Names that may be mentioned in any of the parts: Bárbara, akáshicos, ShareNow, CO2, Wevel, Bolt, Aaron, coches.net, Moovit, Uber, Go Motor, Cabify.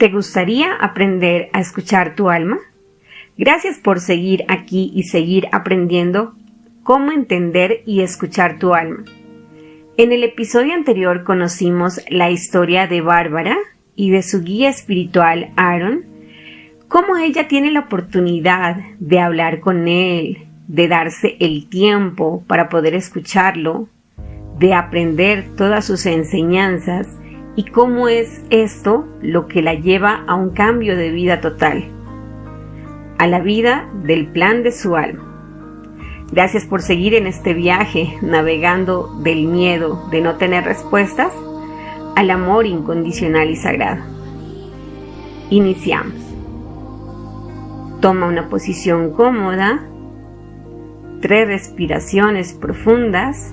¿Te gustaría aprender a escuchar tu alma? Gracias por seguir aquí y seguir aprendiendo cómo entender y escuchar tu alma. En el episodio anterior conocimos la historia de Bárbara y de su guía espiritual Aaron, cómo ella tiene la oportunidad de hablar con él, de darse el tiempo para poder escucharlo, de aprender todas sus enseñanzas y cómo es esto lo que la lleva a un cambio de vida total, a la vida del plan de su alma. Gracias por seguir en este viaje, navegando del miedo de no tener respuestas al amor incondicional y sagrado. Iniciamos. Toma una posición cómoda, 3 respiraciones profundas.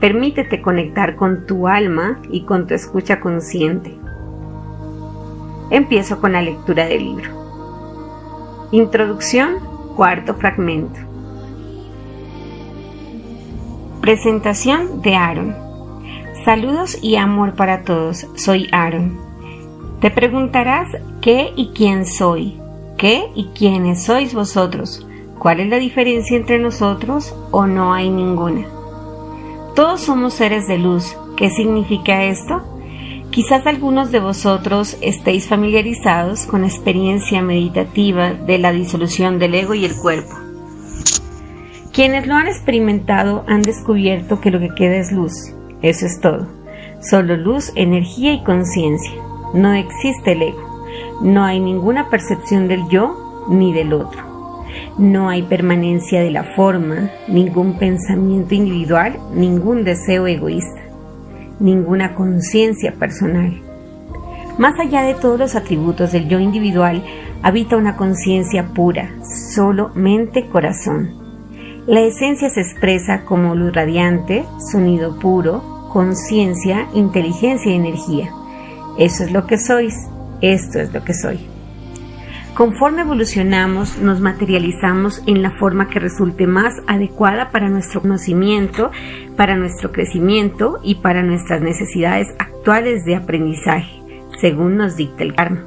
Permítete conectar con tu alma y con tu escucha consciente. Empiezo con la lectura del libro. Introducción, 4.º fragmento. Presentación de Aaron. Saludos y amor para todos, soy Aaron. Te preguntarás qué y quién soy, qué y quiénes sois vosotros, cuál es la diferencia entre nosotros o no hay ninguna. Todos somos seres de luz. ¿Qué significa esto? Quizás algunos de vosotros estéis familiarizados con la experiencia meditativa de la disolución del ego y el cuerpo. Quienes lo han experimentado han descubierto que lo que queda es luz. Eso es todo. Solo luz, energía y conciencia. No existe el ego. No hay ninguna percepción del yo ni del otro. No hay permanencia de la forma, ningún pensamiento individual, ningún deseo egoísta, ninguna conciencia personal. Más allá de todos los atributos del yo individual, habita una conciencia pura, solamente corazón. La esencia se expresa como luz radiante, sonido puro, conciencia, inteligencia y energía. Eso es lo que sois, esto es lo que soy. Conforme evolucionamos, nos materializamos en la forma que resulte más adecuada para nuestro conocimiento, para nuestro crecimiento y para nuestras necesidades actuales de aprendizaje, según nos dicta el karma.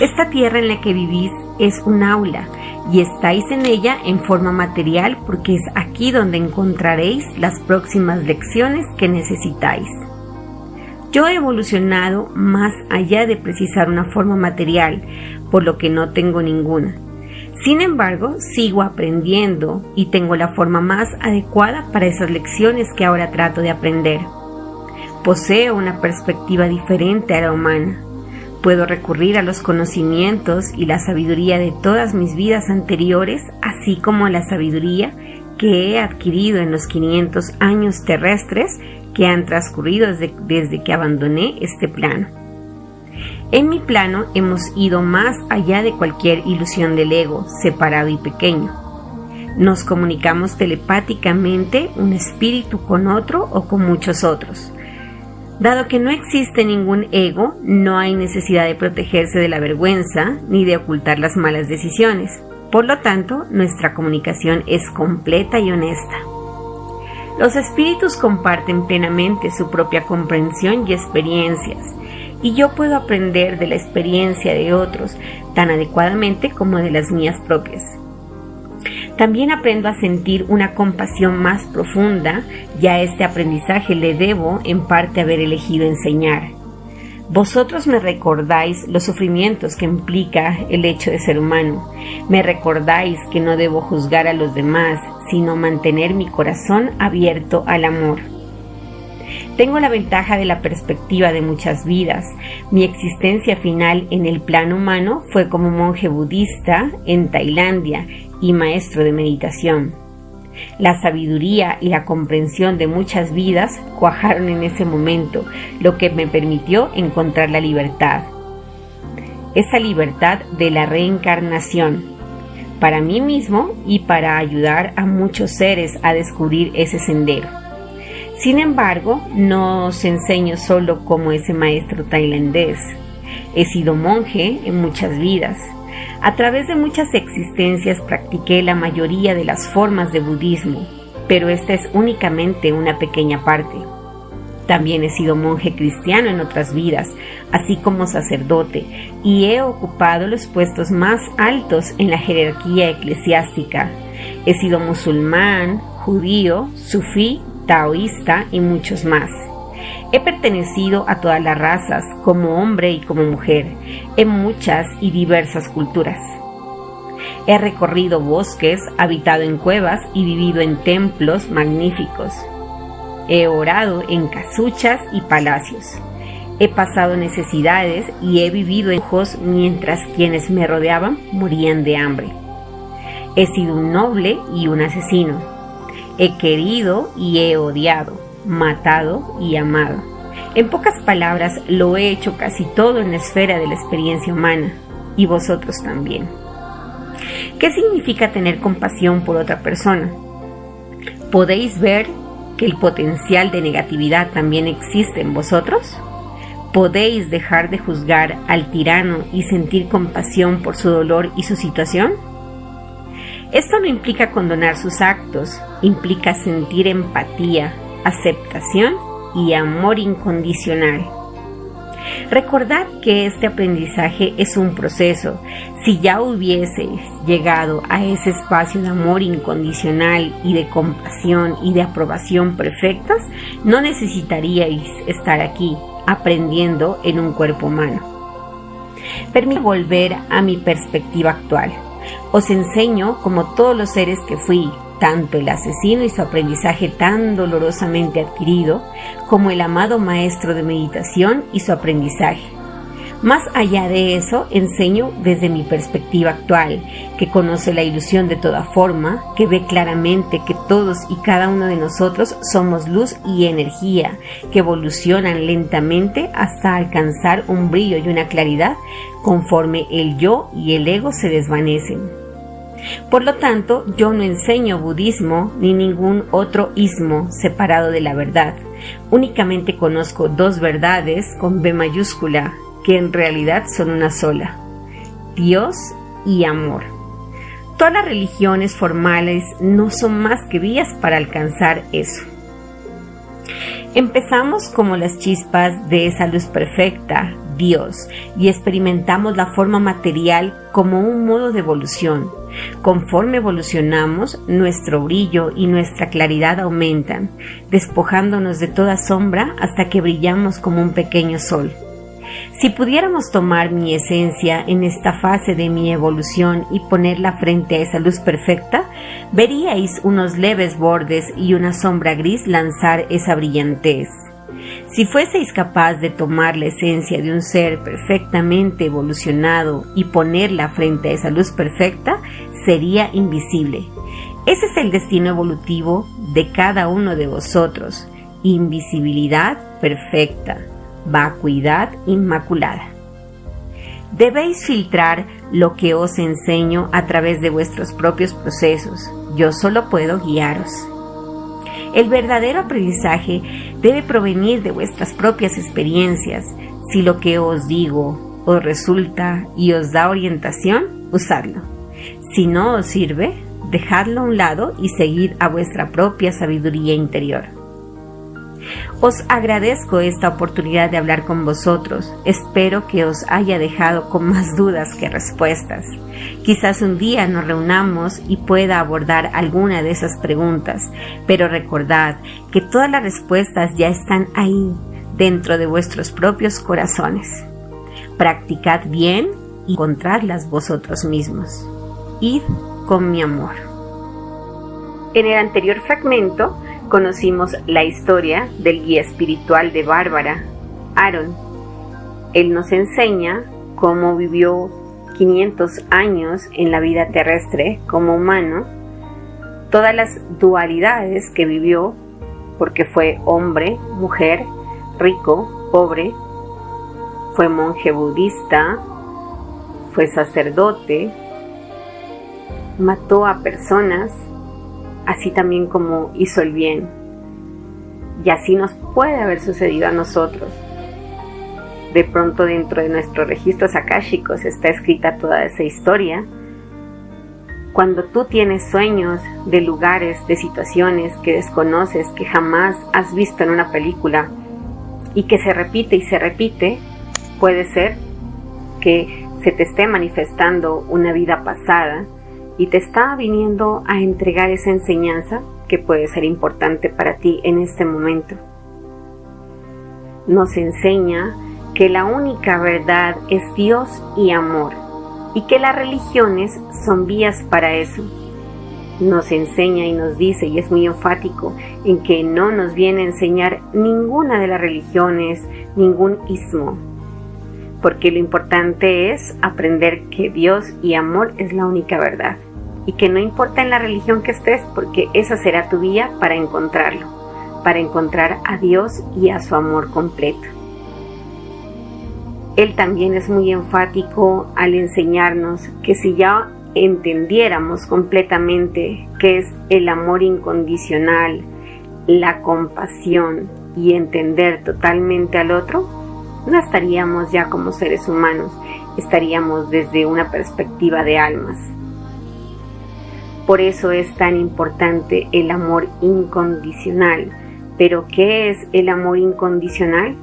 Esta tierra en la que vivís es un aula y estáis en ella en forma material porque es aquí donde encontraréis las próximas lecciones que necesitáis. Yo he evolucionado más allá de precisar una forma material, por lo que no tengo ninguna. Sin embargo, sigo aprendiendo y tengo la forma más adecuada para esas lecciones que ahora trato de aprender. Poseo una perspectiva diferente a la humana. Puedo recurrir a los conocimientos y la sabiduría de todas mis vidas anteriores, así como a la sabiduría que he adquirido en los 500 años terrestres que han transcurrido desde que abandoné este plano. En mi plano hemos ido más allá de cualquier ilusión del ego, separado y pequeño. Nos comunicamos telepáticamente un espíritu con otro o con muchos otros. Dado que no existe ningún ego, no hay necesidad de protegerse de la vergüenza ni de ocultar las malas decisiones. Por lo tanto, nuestra comunicación es completa y honesta. Los espíritus comparten plenamente su propia comprensión y experiencias, y yo puedo aprender de la experiencia de otros tan adecuadamente como de las mías propias. También aprendo a sentir una compasión más profunda, y a este aprendizaje le debo en parte haber elegido enseñar. Vosotros me recordáis los sufrimientos que implica el hecho de ser humano. Me recordáis que no debo juzgar a los demás, sino mantener mi corazón abierto al amor. Tengo la ventaja de la perspectiva de muchas vidas. Mi existencia final en el plano humano fue como monje budista en Tailandia y maestro de meditación. La sabiduría y la comprensión de muchas vidas cuajaron en ese momento, lo que me permitió encontrar la libertad. Esa libertad de la reencarnación, para mí mismo y para ayudar a muchos seres a descubrir ese sendero. Sin embargo, no os enseño solo como ese maestro tailandés. He sido monje en muchas vidas. A través de muchas existencias practiqué la mayoría de las formas de budismo, pero esta es únicamente una pequeña parte. También he sido monje cristiano en otras vidas, así como sacerdote, y he ocupado los puestos más altos en la jerarquía eclesiástica. He sido musulmán, judío, sufí, taoísta y muchos más. He pertenecido a todas las razas, como hombre y como mujer, en muchas y diversas culturas. He recorrido bosques, habitado en cuevas y vivido en templos magníficos. He orado en casuchas y palacios. He pasado necesidades y he vivido en lujos mientras quienes me rodeaban morían de hambre. He sido un noble y un asesino. He querido y he odiado, matado y amado. En pocas palabras, lo he hecho casi todo en la esfera de la experiencia humana, y vosotros también. ¿Qué significa tener compasión por otra persona? ¿Podéis ver que el potencial de negatividad también existe en vosotros? ¿Podéis dejar de juzgar al tirano y sentir compasión por su dolor y su situación? Esto no implica condonar sus actos, implica sentir empatía, aceptación y amor incondicional. Recordad que este aprendizaje es un proceso. Si ya hubieseis llegado a ese espacio de amor incondicional y de compasión y de aprobación perfectas, no necesitaríais estar aquí, aprendiendo en un cuerpo humano. Permítame volver a mi perspectiva actual. Os enseño como todos los seres que fui, tanto el asesino y su aprendizaje tan dolorosamente adquirido, como el amado maestro de meditación y su aprendizaje. Más allá de eso, enseño desde mi perspectiva actual, que conoce la ilusión de toda forma, que ve claramente que todos y cada uno de nosotros somos luz y energía, que evolucionan lentamente hasta alcanzar un brillo y una claridad conforme el yo y el ego se desvanecen. Por lo tanto, yo no enseño budismo ni ningún otro ismo separado de la verdad. Únicamente conozco dos verdades con B mayúscula, que en realidad son una sola: Dios y amor. Todas las religiones formales no son más que vías para alcanzar eso. Empezamos como las chispas de esa luz perfecta, Dios, y experimentamos la forma material como un modo de evolución. Conforme evolucionamos, nuestro brillo y nuestra claridad aumentan, despojándonos de toda sombra hasta que brillamos como un pequeño sol. Si pudiéramos tomar mi esencia en esta fase de mi evolución y ponerla frente a esa luz perfecta, veríais unos leves bordes y una sombra gris lanzar esa brillantez. Si fueseis capaz de tomar la esencia de un ser perfectamente evolucionado y ponerla frente a esa luz perfecta, sería invisible. Ese es el destino evolutivo de cada uno de vosotros: invisibilidad perfecta, vacuidad inmaculada. Debéis filtrar lo que os enseño a través de vuestros propios procesos. Yo solo puedo guiaros. El verdadero aprendizaje debe provenir de vuestras propias experiencias. Si lo que os digo os resulta y os da orientación, usadlo. Si no os sirve, dejadlo a un lado y seguid a vuestra propia sabiduría interior. Os agradezco esta oportunidad de hablar con vosotros. Espero que os haya dejado con más dudas que respuestas. Quizás un día nos reunamos y pueda abordar alguna de esas preguntas, pero recordad que todas las respuestas ya están ahí, dentro de vuestros propios corazones. Practicad bien y encontradlas vosotros mismos. Id con mi amor. En el anterior fragmento conocimos la historia del guía espiritual de Bárbara, Aaron. Él nos enseña cómo vivió 500 años en la vida terrestre como humano, todas las dualidades que vivió, porque fue hombre, mujer, rico, pobre, fue monje budista, fue sacerdote, mató a personas, así también como hizo el bien. Y así nos puede haber sucedido a nosotros. De pronto, dentro de nuestros registros akáshicos está escrita toda esa historia. Cuando tú tienes sueños de lugares, de situaciones que desconoces, que jamás has visto en una película, y que se repite y se repite, puede ser que se te esté manifestando una vida pasada y te está viniendo a entregar esa enseñanza que puede ser importante para ti en este momento. Nos enseña que la única verdad es Dios y amor, y que las religiones son vías para eso. Nos enseña y nos dice, y es muy enfático, en que no nos viene a enseñar ninguna de las religiones, ningún ismo, porque lo importante es aprender que Dios y amor es la única verdad, y que no importa en la religión que estés, porque esa será tu vía para encontrarlo, para encontrar a Dios y a su amor completo. Él también es muy enfático al enseñarnos que si ya entendiéramos completamente qué es el amor incondicional, la compasión y entender totalmente al otro, no estaríamos ya como seres humanos, estaríamos desde una perspectiva de almas. Por eso es tan importante el amor incondicional. ¿Pero qué es el amor incondicional?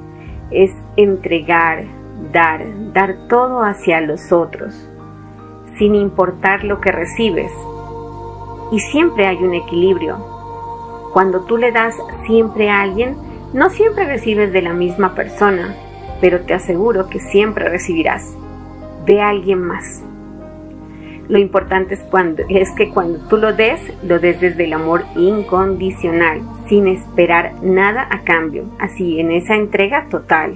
Es entregar, dar todo hacia los otros, sin importar lo que recibes. Y siempre hay un equilibrio. Cuando tú le das siempre a alguien, no siempre recibes de la misma persona, pero te aseguro que siempre recibirás de alguien más. Lo importante es que cuando tú lo des desde el amor incondicional, sin esperar nada a cambio, así en esa entrega total,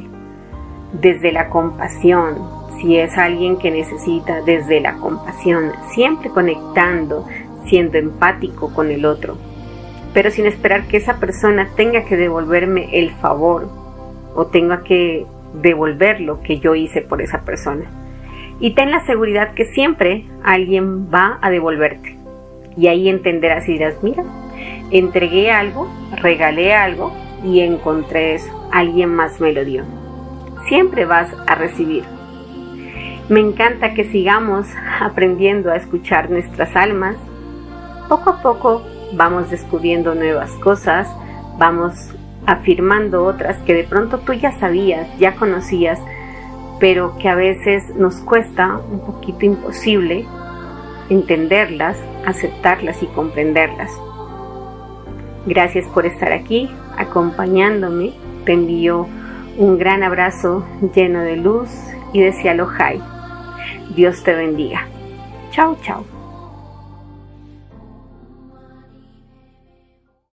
desde la compasión, si es alguien que necesita, desde la compasión, siempre conectando, siendo empático con el otro, pero sin esperar que esa persona tenga que devolverme el favor o tenga que devolver lo que yo hice por esa persona. Y ten la seguridad que siempre alguien va a devolverte. Y ahí entenderás y dirás, mira, entregué algo, regalé algo y encontré eso. Alguien más me lo dio. Siempre vas a recibir. Me encanta que sigamos aprendiendo a escuchar nuestras almas. Poco a poco vamos descubriendo nuevas cosas, vamos afirmando otras que de pronto tú ya sabías, ya conocías, pero que a veces nos cuesta un poquito imposible entenderlas, aceptarlas y comprenderlas. Gracias por estar aquí acompañándome. Te envío un gran abrazo lleno de luz y de Cielo Jai. Dios te bendiga. Chao, chao.